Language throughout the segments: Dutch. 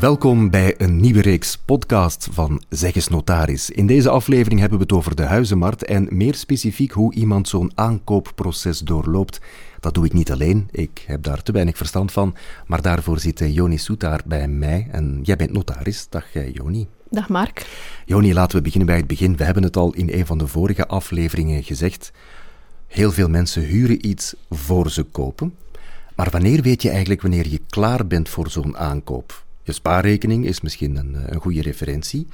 Welkom bij een nieuwe reeks podcast van Zeg eens Notaris. In deze aflevering hebben we het over de huizenmarkt en meer specifiek hoe iemand zo'n aankoopproces doorloopt. Dat doe ik niet alleen, ik heb daar te weinig verstand van, maar daarvoor zit Joni Soutaer bij mij en jij bent notaris. Dag Joni. Dag Mark. Joni, laten we beginnen bij het begin. We hebben het al in een van de vorige afleveringen gezegd. Heel veel mensen huren iets voor ze kopen, maar wanneer weet je eigenlijk wanneer je klaar bent voor zo'n aankoop? Je spaarrekening is misschien een goede referentie,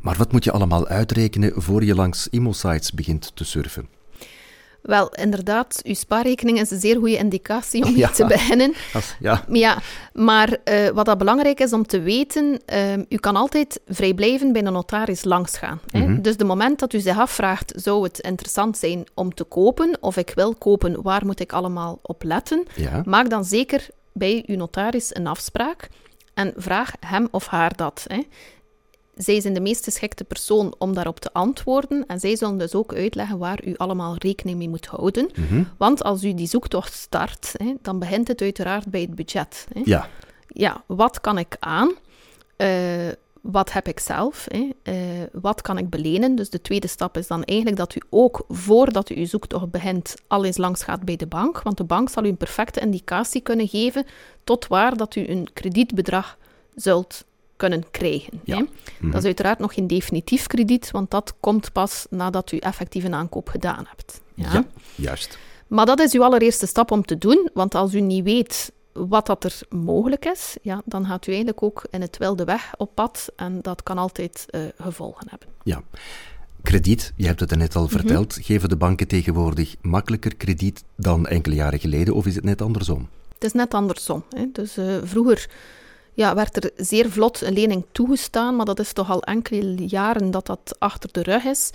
maar wat moet je allemaal uitrekenen voor je langs immo-sites begint te surfen? Wel, inderdaad, uw spaarrekening is een zeer goede indicatie om hier te beginnen. Maar wat dat belangrijk is om te weten, u kan altijd vrijblijvend bij een notaris langsgaan. Mm-hmm. Hè? Dus de moment dat u zich afvraagt, zou het interessant zijn om te kopen, of ik wil kopen, waar moet ik allemaal op letten? Ja. Maak dan zeker bij uw notaris een afspraak. En vraag hem of haar dat. Hè. Zij zijn de meest geschikte persoon om daarop te antwoorden. En zij zullen dus ook uitleggen waar u allemaal rekening mee moet houden. Mm-hmm. Want als u die zoektocht start, hè, dan begint het uiteraard bij het budget. Hè. Ja. Ja, wat kan ik aan? Wat heb ik zelf? Hè? Wat kan ik belenen? Dus de tweede stap is dan eigenlijk dat u ook, voordat u uw zoektocht begint, al eens langs gaat bij de bank. Want de bank zal u een perfecte indicatie kunnen geven tot waar dat u een kredietbedrag zult kunnen krijgen. Ja. Hè? Mm-hmm. Dat is uiteraard nog geen definitief krediet, want dat komt pas nadat u effectief een aankoop gedaan hebt. Ja? Ja, juist. Maar dat is uw allereerste stap om te doen, want als u niet weet wat dat er mogelijk is, ja, dan gaat u eigenlijk ook in het wilde weg op pad en dat kan altijd gevolgen hebben. Ja, krediet, je hebt het net al verteld, geven de banken tegenwoordig makkelijker krediet dan enkele jaren geleden of is het net andersom? Het is net andersom. Hè. Dus vroeger werd er zeer vlot een lening toegestaan, maar dat is toch al enkele jaren dat dat achter de rug is.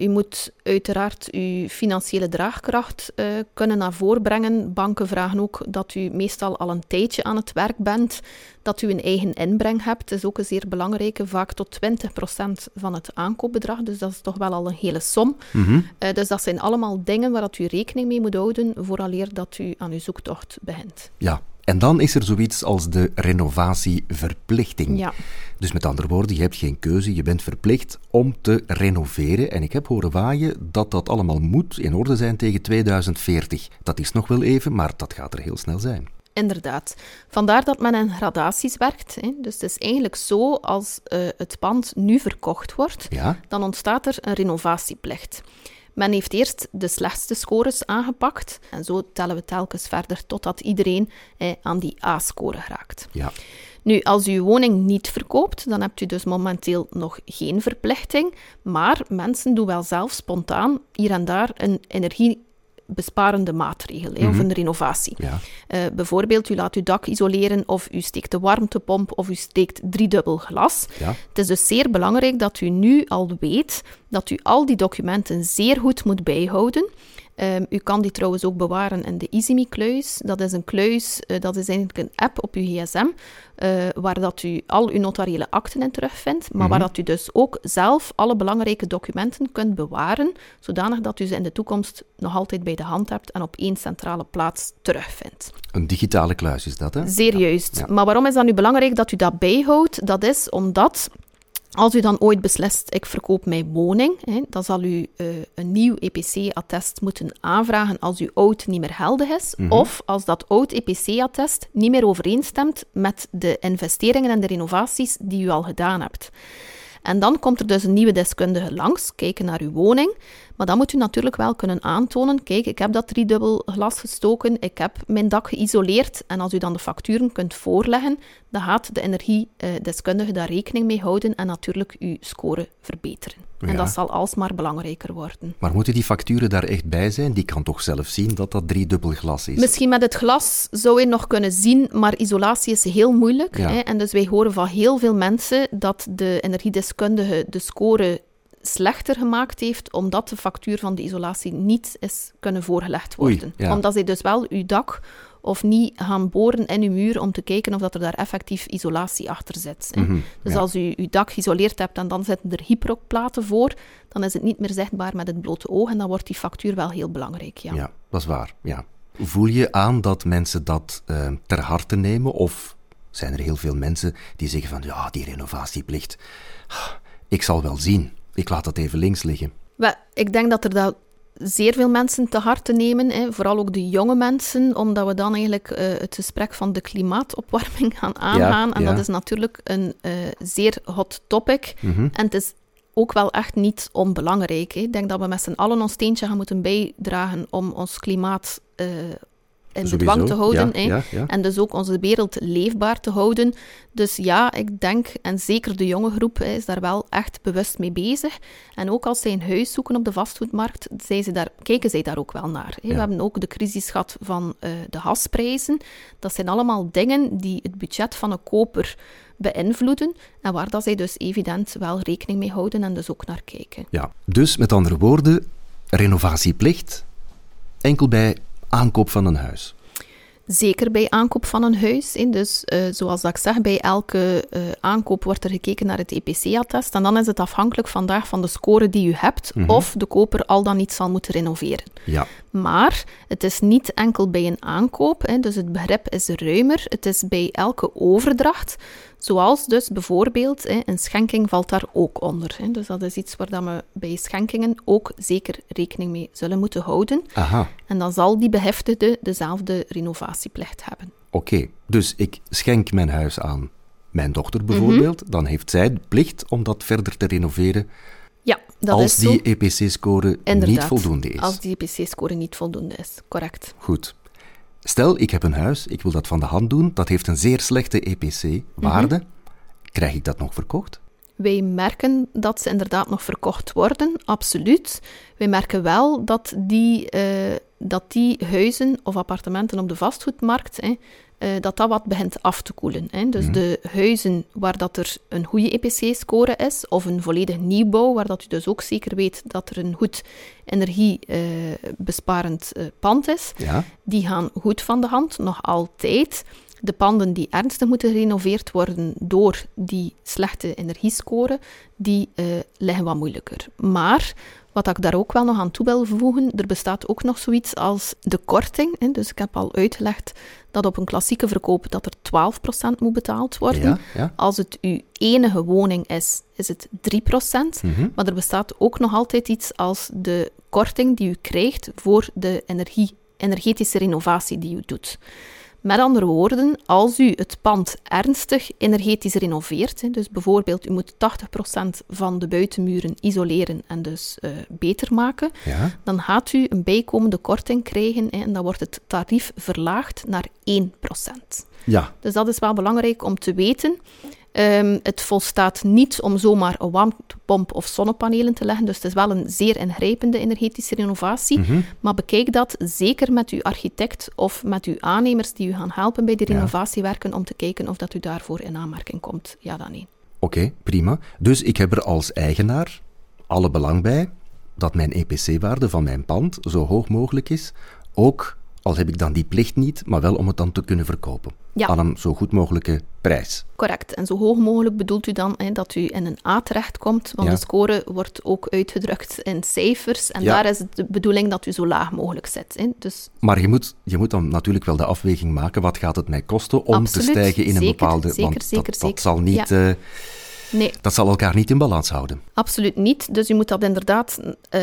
U moet uiteraard uw financiële draagkracht kunnen naar voren brengen. Banken vragen ook dat u meestal al een tijdje aan het werk bent, dat u een eigen inbreng hebt. Dat is ook een zeer belangrijke, vaak tot 20% van het aankoopbedrag. Dus dat is toch wel al een hele som. Mm-hmm. Dus dat zijn allemaal dingen waar dat u rekening mee moet houden, vooraleer dat u aan uw zoektocht begint. Ja. En dan is er zoiets als de renovatieverplichting. Ja. Dus met andere woorden, je hebt geen keuze, je bent verplicht om te renoveren. En ik heb horen waaien dat dat allemaal moet in orde zijn tegen 2040. Dat is nog wel even, maar dat gaat er heel snel zijn. Inderdaad. Vandaar dat men in gradaties werkt. Hè. Dus het is eigenlijk zo, als het pand nu verkocht wordt, dan ontstaat er een renovatieplicht. Men heeft eerst de slechtste scores aangepakt. En zo tellen we telkens verder totdat iedereen aan die A-score raakt. Ja. Nu, als u uw woning niet verkoopt, dan hebt u dus momenteel nog geen verplichting. Maar mensen doen wel zelf spontaan hier en daar een energiebesparende maatregel of een renovatie. Ja. Bijvoorbeeld, u laat uw dak isoleren of u steekt de warmtepomp of u steekt 3-dubbel glas. Ja. Het is dus zeer belangrijk dat u nu al weet dat u al die documenten zeer goed moet bijhouden. U kan die trouwens ook bewaren in de EasyMe-kluis. Dat is een kluis, dat is eigenlijk een app op uw gsm, waar dat u al uw notariële akten in terugvindt, maar waar dat u dus ook zelf alle belangrijke documenten kunt bewaren, zodanig dat u ze in de toekomst nog altijd bij de hand hebt en op één centrale plaats terugvindt. Een digitale kluis is dat, hè? Zeer juist. Ja. Maar waarom is dat nu belangrijk dat u dat bijhoudt? Dat is omdat, als u dan ooit beslist, ik verkoop mijn woning, dan zal u een nieuw EPC-attest moeten aanvragen als uw oud niet meer geldig is, of als dat oud EPC-attest niet meer overeenstemt met de investeringen en de renovaties die u al gedaan hebt. En dan komt er dus een nieuwe deskundige langs, kijken naar uw woning. Maar dan moet u natuurlijk wel kunnen aantonen, kijk, ik heb dat 3-dubbel glas gestoken, ik heb mijn dak geïsoleerd. En als u dan de facturen kunt voorleggen, dan gaat de energiedeskundige daar rekening mee houden en natuurlijk uw score verbeteren. En dat zal alsmaar belangrijker worden. Maar moeten die facturen daar echt bij zijn? Die kan toch zelf zien dat dat 3-dubbel glas is? Misschien met het glas zou je nog kunnen zien, maar isolatie is heel moeilijk. Ja. Hè? En dus wij horen van heel veel mensen dat de energiedeskundige de score slechter gemaakt heeft, omdat de factuur van de isolatie niet is kunnen voorgelegd worden. Omdat zij dus wel uw dak of niet gaan boren in uw muur om te kijken of dat er daar effectief isolatie achter zit. Dus als u uw dak geïsoleerd hebt en dan zitten er gyprocplaten voor, dan is het niet meer zichtbaar met het blote oog en dan wordt die factuur wel heel belangrijk. Ja, dat is waar. Ja. Voel je aan dat mensen dat ter harte nemen of zijn er heel veel mensen die zeggen van ja, die renovatieplicht, ik zal wel zien, ik laat dat even links liggen. Wel, ik denk dat er dat zeer veel mensen te harte nemen, hè. Vooral ook de jonge mensen, omdat we dan eigenlijk het gesprek van de klimaatopwarming gaan aangaan. Ja, en dat is natuurlijk een zeer hot topic. Mm-hmm. En het is ook wel echt niet onbelangrijk. Hè. Ik denk dat we met z'n allen ons steentje gaan moeten bijdragen om ons klimaat in bedwang te houden. Ja, ja. En dus ook onze wereld leefbaar te houden. Dus ja, ik denk, en zeker de jonge groep is daar wel echt bewust mee bezig. En ook als zij een huis zoeken op de vastgoedmarkt, kijken zij daar ook wel naar. Ja. We hebben ook de crisis gehad van de gasprijzen. Dat zijn allemaal dingen die het budget van een koper beïnvloeden en waar dat zij dus evident wel rekening mee houden en dus ook naar kijken. Ja, dus met andere woorden, renovatieplicht enkel bij aankoop van een huis? Zeker bij aankoop van een huis. Dus zoals dat ik zeg, bij elke aankoop wordt er gekeken naar het EPC-attest. En dan is het afhankelijk vandaag van de score die u hebt, mm-hmm, of de koper al dan niet zal moeten renoveren. Ja. Maar het is niet enkel bij een aankoop, dus het begrip is ruimer. Het is bij elke overdracht, zoals dus bijvoorbeeld een schenking valt daar ook onder. Dus dat is iets waar we bij schenkingen ook zeker rekening mee zullen moeten houden. Aha. En dan zal die beheftigde dezelfde renovatieplicht hebben. Oké, dus ik schenk mijn huis aan mijn dochter bijvoorbeeld, mm-hmm, dan heeft zij de plicht om dat verder te renoveren. Ja, dat als is zo. Die EPC-score niet voldoende is. Als die EPC-score niet voldoende is, correct. Goed. Stel, ik heb een huis, ik wil dat van de hand doen, dat heeft een zeer slechte EPC-waarde. Mm-hmm. Krijg ik dat nog verkocht? Wij merken dat ze inderdaad nog verkocht worden, absoluut. Wij merken wel dat die huizen of appartementen op de vastgoedmarkt, dat wat begint af te koelen. Dus de huizen waar dat er een goede EPC-score is, of een volledig nieuwbouw, waar dat u dus ook zeker weet dat er een goed energiebesparend pand is, ja, die gaan goed van de hand, nog altijd. De panden die ernstig moeten gerenoveerd worden door die slechte energiescore, die liggen wat moeilijker. Maar wat ik daar ook wel nog aan toe wil voegen, er bestaat ook nog zoiets als de korting. Hè. Dus ik heb al uitgelegd dat op een klassieke verkoop dat er 12% moet betaald worden. Ja, ja. Als het uw enige woning is, is het 3%. Mm-hmm. Maar er bestaat ook nog altijd iets als de korting die u krijgt voor de energetische renovatie die u doet. Met andere woorden, als u het pand ernstig energetisch renoveert, dus bijvoorbeeld u moet 80% van de buitenmuren isoleren en dus beter maken, ja, dan gaat u een bijkomende korting krijgen en dan wordt het tarief verlaagd naar 1%. Ja. Dus dat is wel belangrijk om te weten. Het volstaat niet om zomaar een warmtepomp of zonnepanelen te leggen. Dus het is wel een zeer ingrijpende energetische renovatie. Mm-hmm. Maar bekijk dat zeker met uw architect of met uw aannemers die u gaan helpen bij die renovatiewerken, ja, om te kijken of dat u daarvoor in aanmerking komt. Ja, dan nee. Oké, prima. Dus ik heb er als eigenaar alle belang bij dat mijn EPC-waarde van mijn pand zo hoog mogelijk is. Ook al heb ik dan die plicht niet, maar wel om het dan te kunnen verkopen. Ja. Aan een zo goed mogelijke prijs. Correct. En zo hoog mogelijk bedoelt u dan dat u in een A terechtkomt, want ja, de score wordt ook uitgedrukt in cijfers. En ja, daar is het de bedoeling dat u zo laag mogelijk zit. Hè. Dus... Maar je moet dan natuurlijk wel de afweging maken, wat gaat het mij kosten om te stijgen in een bepaalde... Zeker, want dat zal niet... Ja. Nee. Dat zal elkaar niet in balans houden. Absoluut niet. Dus u moet dat inderdaad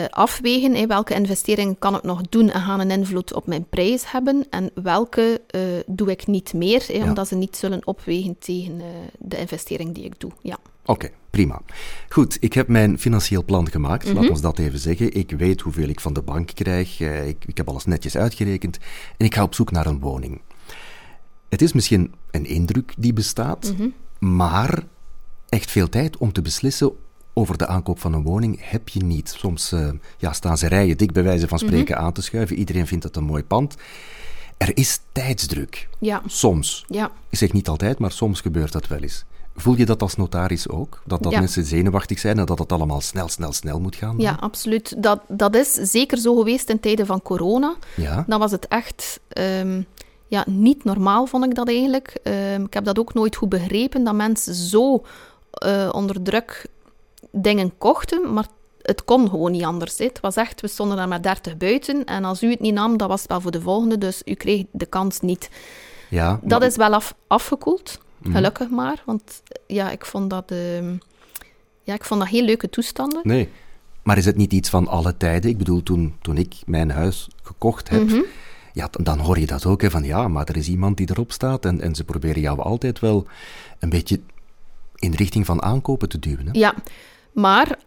afwegen. Welke investeringen kan ik nog doen en gaan een invloed op mijn prijs hebben? En welke doe ik niet meer, omdat ze niet zullen opwegen tegen de investering die ik doe. Ja. Oké, prima. Goed, ik heb mijn financieel plan gemaakt. Mm-hmm. Laat ons dat even zeggen. Ik weet hoeveel ik van de bank krijg. Ik heb alles netjes uitgerekend. En ik ga op zoek naar een woning. Het is misschien een indruk die bestaat, mm-hmm, maar... Echt veel tijd om te beslissen over de aankoop van een woning heb je niet. Soms staan ze rijen dik bij wijze van spreken, mm-hmm, aan te schuiven. Iedereen vindt het een mooi pand. Er is tijdsdruk. Ja. Soms. Ja. Ik zeg niet altijd, maar soms gebeurt dat wel eens. Voel je dat als notaris ook? Dat ja, mensen zenuwachtig zijn en dat het allemaal snel moet gaan? Dan? Ja, absoluut. Dat is zeker zo geweest in tijden van corona. Ja. Dan was het echt... niet normaal vond ik dat eigenlijk. Ik heb dat ook nooit goed begrepen, dat mensen zo... onder druk dingen kochten, maar het kon gewoon niet anders. Het was echt, we stonden daar met 30 buiten en als u het niet nam, dat was het wel voor de volgende, dus u kreeg de kans niet. Ja, dat is wel afgekoeld. Gelukkig maar, want ja, ik vond dat heel leuke toestanden. Nee, maar is het niet iets van alle tijden? Ik bedoel, toen ik mijn huis gekocht heb, ja, dan hoor je dat ook, hè, van ja, maar er is iemand die erop staat en ze proberen jou altijd wel een beetje in de richting van aankopen te duwen. Hè? Ja, maar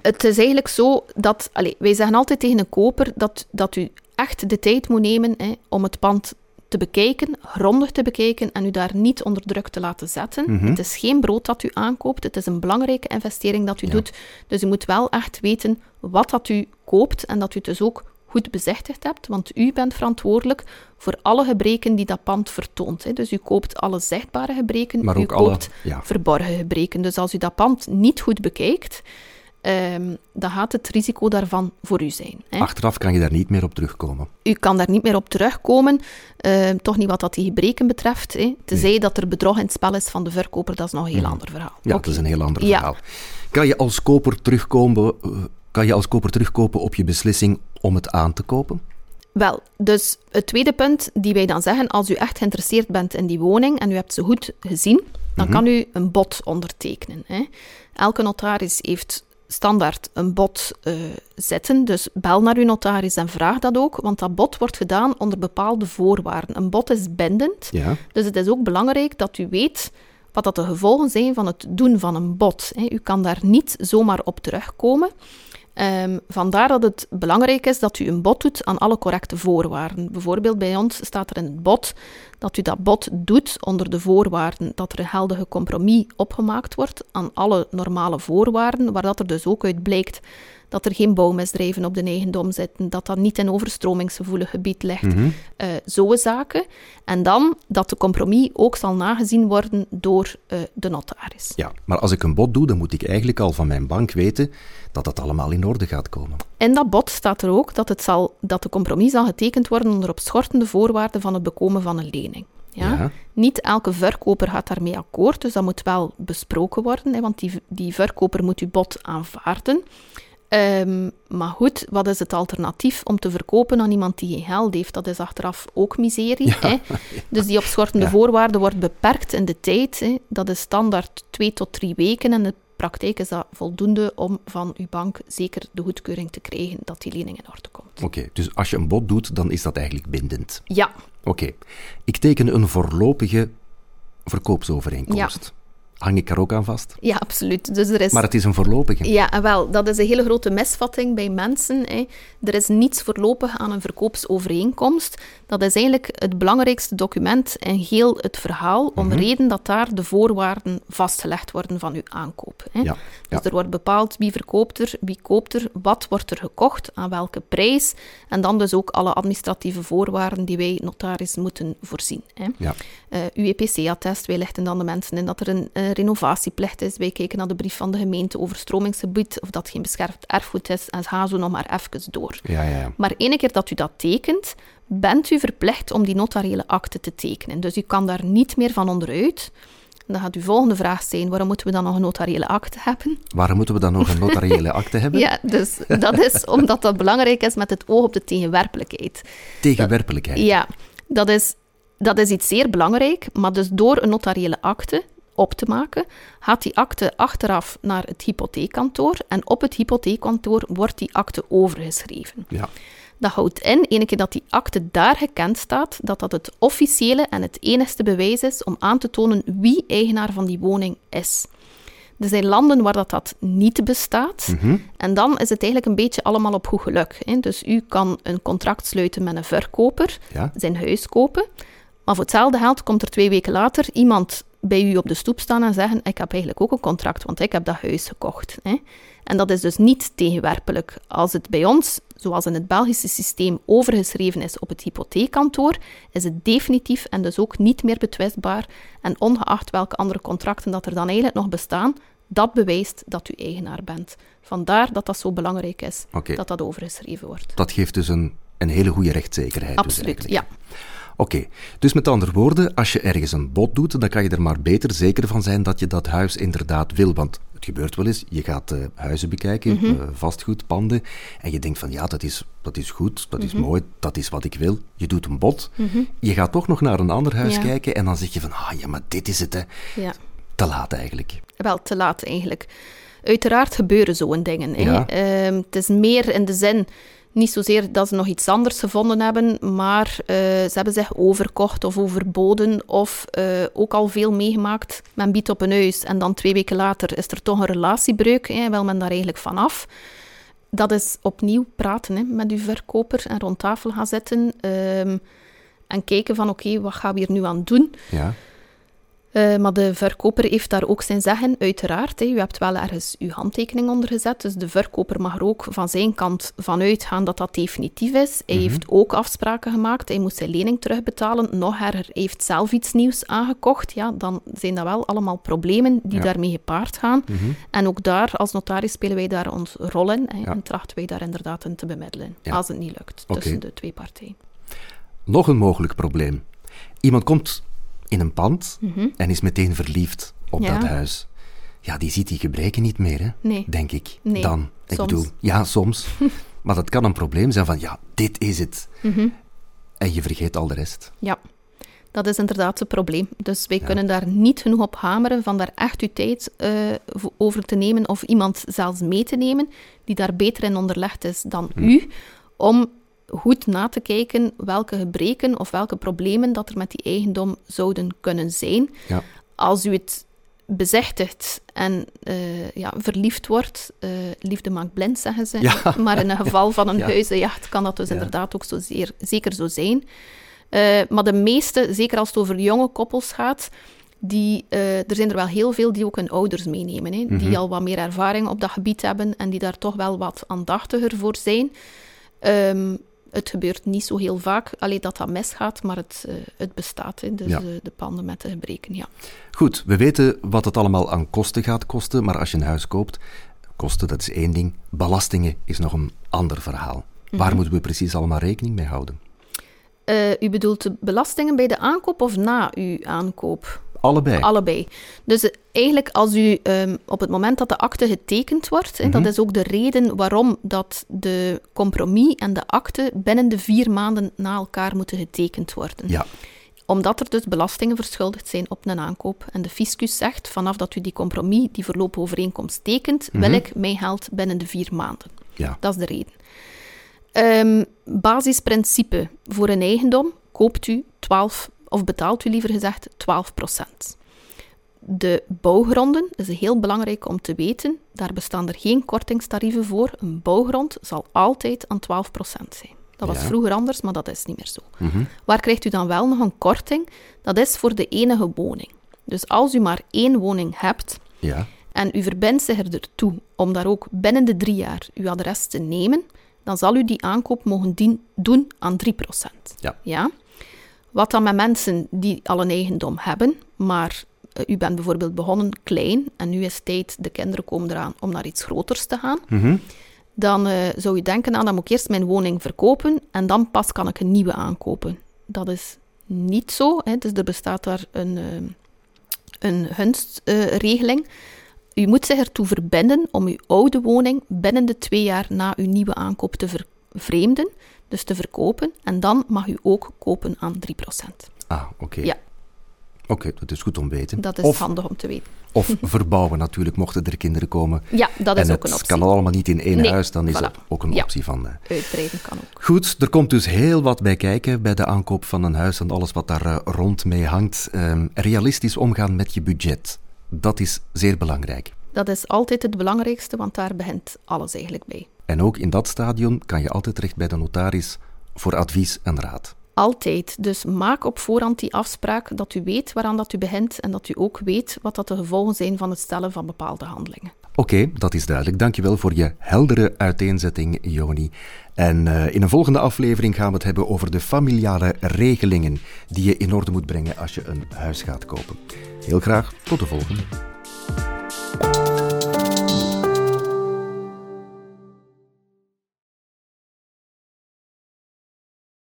het is eigenlijk zo dat... wij zeggen altijd tegen een koper dat u echt de tijd moet nemen, hè, om het pand te bekijken, grondig te bekijken en u daar niet onder druk te laten zetten. Het is geen brood dat u aankoopt, het is een belangrijke investering dat u doet. Dus u moet wel echt weten wat dat u koopt en dat u het dus ook goed bezichtigd hebt, want u bent verantwoordelijk voor alle gebreken die dat pand vertoont. Hè. Dus u koopt alle zichtbare gebreken, maar ook u koopt verborgen gebreken. Dus als u dat pand niet goed bekijkt, dan gaat het risico daarvan voor u zijn. Hè. Achteraf kan je daar niet meer op terugkomen. U kan daar niet meer op terugkomen, toch niet wat dat die gebreken betreft. Hè. Tenzij dat er bedrog in het spel is van de verkoper, dat is nog een heel ander verhaal. Ja, dat is een heel ander verhaal. Kan je als koper terugkomen... Kan je als koper terugkopen op je beslissing om het aan te kopen? Wel, dus het tweede punt die wij dan zeggen, als u echt geïnteresseerd bent in die woning en u hebt ze goed gezien, dan kan u een bod ondertekenen. Hè. Elke notaris heeft standaard een bod zitten, dus bel naar uw notaris en vraag dat ook, want dat bod wordt gedaan onder bepaalde voorwaarden. Een bod is bindend, dus het is ook belangrijk dat u weet wat dat de gevolgen zijn van het doen van een bod. Hè. U kan daar niet zomaar op terugkomen. Vandaar dat het belangrijk is dat u een bod doet aan alle correcte voorwaarden. Bijvoorbeeld bij ons staat er in het bod dat u dat bod doet onder de voorwaarden dat er een geldige compromis opgemaakt wordt aan alle normale voorwaarden, waar dat er dus ook uit blijkt dat er geen bouwmisdrijven op de eigendom zitten, dat dat niet in overstromingsgevoelig gebied ligt, zo'n zaken. En dan dat de compromis ook zal nagezien worden door de notaris. Ja, maar als ik een bod doe, dan moet ik eigenlijk al van mijn bank weten dat dat allemaal in orde gaat komen. In dat bod staat er ook dat de compromis zal getekend worden onder op schortende voorwaarden van het bekomen van een lening. Ja? Ja. Niet elke verkoper gaat daarmee akkoord, dus dat moet wel besproken worden, hè, want die verkoper moet uw bod aanvaarden. Maar goed, wat is het alternatief om te verkopen aan iemand die geen geld heeft? Dat is achteraf ook miserie. Ja. Hè? Dus die opschortende voorwaarden wordt beperkt in de tijd. Hè? Dat is standaard 2 tot 3 weken. En in de praktijk is dat voldoende om van uw bank zeker de goedkeuring te krijgen dat die lening in orde komt. Oké, dus als je een bod doet, dan is dat eigenlijk bindend? Ja. Oké, ik teken een voorlopige verkoopsovereenkomst. Ja. Hang ik er ook aan vast? Ja, absoluut. Dus er is... Maar het is een voorlopige. Ja, wel, dat is een hele grote misvatting bij mensen. Hè. Er is niets voorlopig aan een verkoopsovereenkomst. Dat is eigenlijk het belangrijkste document in heel het verhaal, om de reden dat daar de voorwaarden vastgelegd worden van uw aankoop. Hè. Ja, ja. Dus er wordt bepaald wie verkoopt er, wie koopt er, wat wordt er gekocht, aan welke prijs, en dan dus ook alle administratieve voorwaarden die wij notaris moeten voorzien. Hè. Ja. Uw EPC-attest, wij lichten dan de mensen in dat er een renovatieplicht is. Wij kijken naar de brief van de gemeente over stromingsgebied, of dat geen beschermd erfgoed is, en ga zo nog maar even door. Ja, ja. Maar ene keer dat u dat tekent, bent u verplicht om die notariële akte te tekenen. Dus u kan daar niet meer van onderuit. Dan gaat uw volgende vraag zijn, waarom moeten we dan nog een notariële akte hebben? Waarom moeten we dan nog een notariële akte hebben? Ja, dus dat is omdat dat belangrijk is met het oog op de tegenwerpelijkheid. Tegenwerpelijkheid? Ja, dat is iets zeer belangrijk, maar dus door een notariële akte op te maken, gaat die akte achteraf naar het hypotheekkantoor en op het hypotheekkantoor wordt die akte overgeschreven. Ja. Dat houdt in, ene keer dat die akte daar gekend staat, dat dat het officiële en het enigste bewijs is om aan te tonen wie eigenaar van die woning is. Er zijn landen waar dat niet bestaat. En dan is het eigenlijk een beetje allemaal op goed geluk. Hè? Dus u kan een contract sluiten met een verkoper, zijn huis kopen, maar voor hetzelfde geld komt er 2 weken later iemand bij u op de stoep staan en zeggen, ik heb eigenlijk ook een contract, want ik heb dat huis gekocht. Hè? En dat is dus niet tegenwerpelijk. Als het bij ons, zoals in het Belgische systeem, overgeschreven is op het hypotheekkantoor, is het definitief en dus ook niet meer betwistbaar. En ongeacht welke andere contracten dat er dan eigenlijk nog bestaan, dat bewijst dat u eigenaar bent. Vandaar dat dat zo belangrijk is, dat dat overgeschreven wordt. Dat geeft dus een hele goede rechtszekerheid. Absoluut, dus ja. Oké, dus met andere woorden, als je ergens een bod doet, dan kan je er maar beter zeker van zijn dat je dat huis inderdaad wil, want het gebeurt wel eens, je gaat huizen bekijken, vastgoedpanden, en je denkt van ja, dat is goed, dat is mooi, dat is wat ik wil. Je doet een bod, je gaat toch nog naar een ander huis kijken en dan zeg je van ah ja, maar dit is het hè. Ja. Te laat eigenlijk. Wel, te laat eigenlijk. Uiteraard gebeuren zo'n dingen. Ja. Hè. Het is meer in de zin, niet zozeer dat ze nog iets anders gevonden hebben, maar ze hebben zich overkocht of overboden of ook al veel meegemaakt. Men biedt op een huis en dan 2 weken later is er toch een relatiebreuk. Hè, wil men daar eigenlijk vanaf. Dat is opnieuw praten hè, met uw verkoper en rond tafel gaan zitten en kijken van oké, wat gaan we hier nu aan doen? Ja. Maar de verkoper heeft daar ook zijn zeggen, uiteraard. Hè. U hebt wel ergens uw handtekening ondergezet, dus de verkoper mag er ook van zijn kant vanuit gaan dat dat definitief is. Hij heeft ook afspraken gemaakt, hij moet zijn lening terugbetalen. Nog erger, hij heeft zelf iets nieuws aangekocht. Ja, dan zijn dat wel allemaal problemen die daarmee gepaard gaan. En ook daar, als notaris, spelen wij daar ons rol in hè, en trachten wij daar inderdaad in te bemiddelen, als het niet lukt, tussen de twee partijen. Nog een mogelijk probleem. Iemand komt in een pand en is meteen verliefd op dat huis. Ja, die ziet die gebreken niet meer, hè? Nee. Denk ik. Nee. Dan, ik bedoel, ja, soms. Maar dat kan een probleem zijn van, ja, dit is het. En je vergeet al de rest. Ja, dat is inderdaad het probleem. Dus wij kunnen daar niet genoeg op hameren van daar echt uw tijd over te nemen of iemand zelfs mee te nemen die daar beter in onderlegd is dan u, om goed na te kijken welke gebreken of welke problemen dat er met die eigendom zouden kunnen zijn. Ja. Als u het bezichtigt en verliefd wordt, liefde maakt blind, zeggen ze. Ja. Maar in het geval van een huizenjacht kan dat dus inderdaad ook zeker zo zijn. Maar de meeste, zeker als het over jonge koppels gaat, er zijn er wel heel veel die ook hun ouders meenemen. Hè, die al wat meer ervaring op dat gebied hebben en die daar toch wel wat aandachtiger voor zijn. Het gebeurt niet zo heel vaak, alleen dat misgaat, maar het bestaat. Hè. Dus de panden met de gebreken, Goed, we weten wat het allemaal aan kosten gaat kosten, maar als je een huis koopt, kosten, dat is één ding. Belastingen is nog een ander verhaal. Waar moeten we precies allemaal rekening mee houden? U bedoelt de belastingen bij de aankoop of na uw aankoop? Allebei. Dus eigenlijk als u op het moment dat de akte getekend wordt, dat is ook de reden waarom dat de compromis en de akte binnen de 4 maanden na elkaar moeten getekend worden. Ja. Omdat er dus belastingen verschuldigd zijn op een aankoop. En de fiscus zegt, vanaf dat u die compromis, die voorlopige overeenkomst tekent, wil ik mijn geld binnen de 4 maanden. Ja. Dat is de reden. Basisprincipe voor een eigendom, koopt u 12 of betaalt u liever gezegd 12%. De bouwgronden is heel belangrijk om te weten. Daar bestaan er geen kortingstarieven voor. Een bouwgrond zal altijd aan 12% zijn. Dat was vroeger anders, maar dat is niet meer zo. Waar krijgt u dan wel nog een korting? Dat is voor de enige woning. Dus als u maar 1 woning hebt en u verbindt zich ertoe om daar ook binnen de 3 jaar uw adres te nemen, dan zal u die aankoop mogen doen aan 3%. Ja? Wat dan met mensen die al een eigendom hebben, maar u bent bijvoorbeeld begonnen klein en nu is het tijd, de kinderen komen eraan om naar iets groters te gaan, dan zou je denken, dan moet ik eerst mijn woning verkopen en dan pas kan ik een nieuwe aankopen. Dat is niet zo, hè? Dus er bestaat daar een gunstregeling. U moet zich ertoe verbinden om uw oude woning binnen de 2 jaar na uw nieuwe aankoop te vervreemden. Dus te verkopen. En dan mag u ook kopen aan 3%. Oké. Ja. Oké, dat is goed om te weten. Dat is handig om te weten. Of verbouwen natuurlijk, mochten er kinderen komen. Ja, dat is ook een optie. En het kan allemaal niet in één huis, dan is dat ook een optie van... Uitbreiden kan ook. Goed, er komt dus heel wat bij kijken bij de aankoop van een huis en alles wat daar rond mee hangt. Realistisch omgaan met je budget. Dat is zeer belangrijk. Dat is altijd het belangrijkste, want daar begint alles eigenlijk bij. En ook in dat stadium kan je altijd terecht bij de notaris voor advies en raad. Altijd. Dus maak op voorhand die afspraak dat u weet waaraan dat u begint en dat u ook weet wat dat de gevolgen zijn van het stellen van bepaalde handelingen. Oké, dat is duidelijk. Dankjewel voor je heldere uiteenzetting, Joni. En in een volgende aflevering gaan we het hebben over de familiale regelingen die je in orde moet brengen als je een huis gaat kopen. Heel graag, tot de volgende.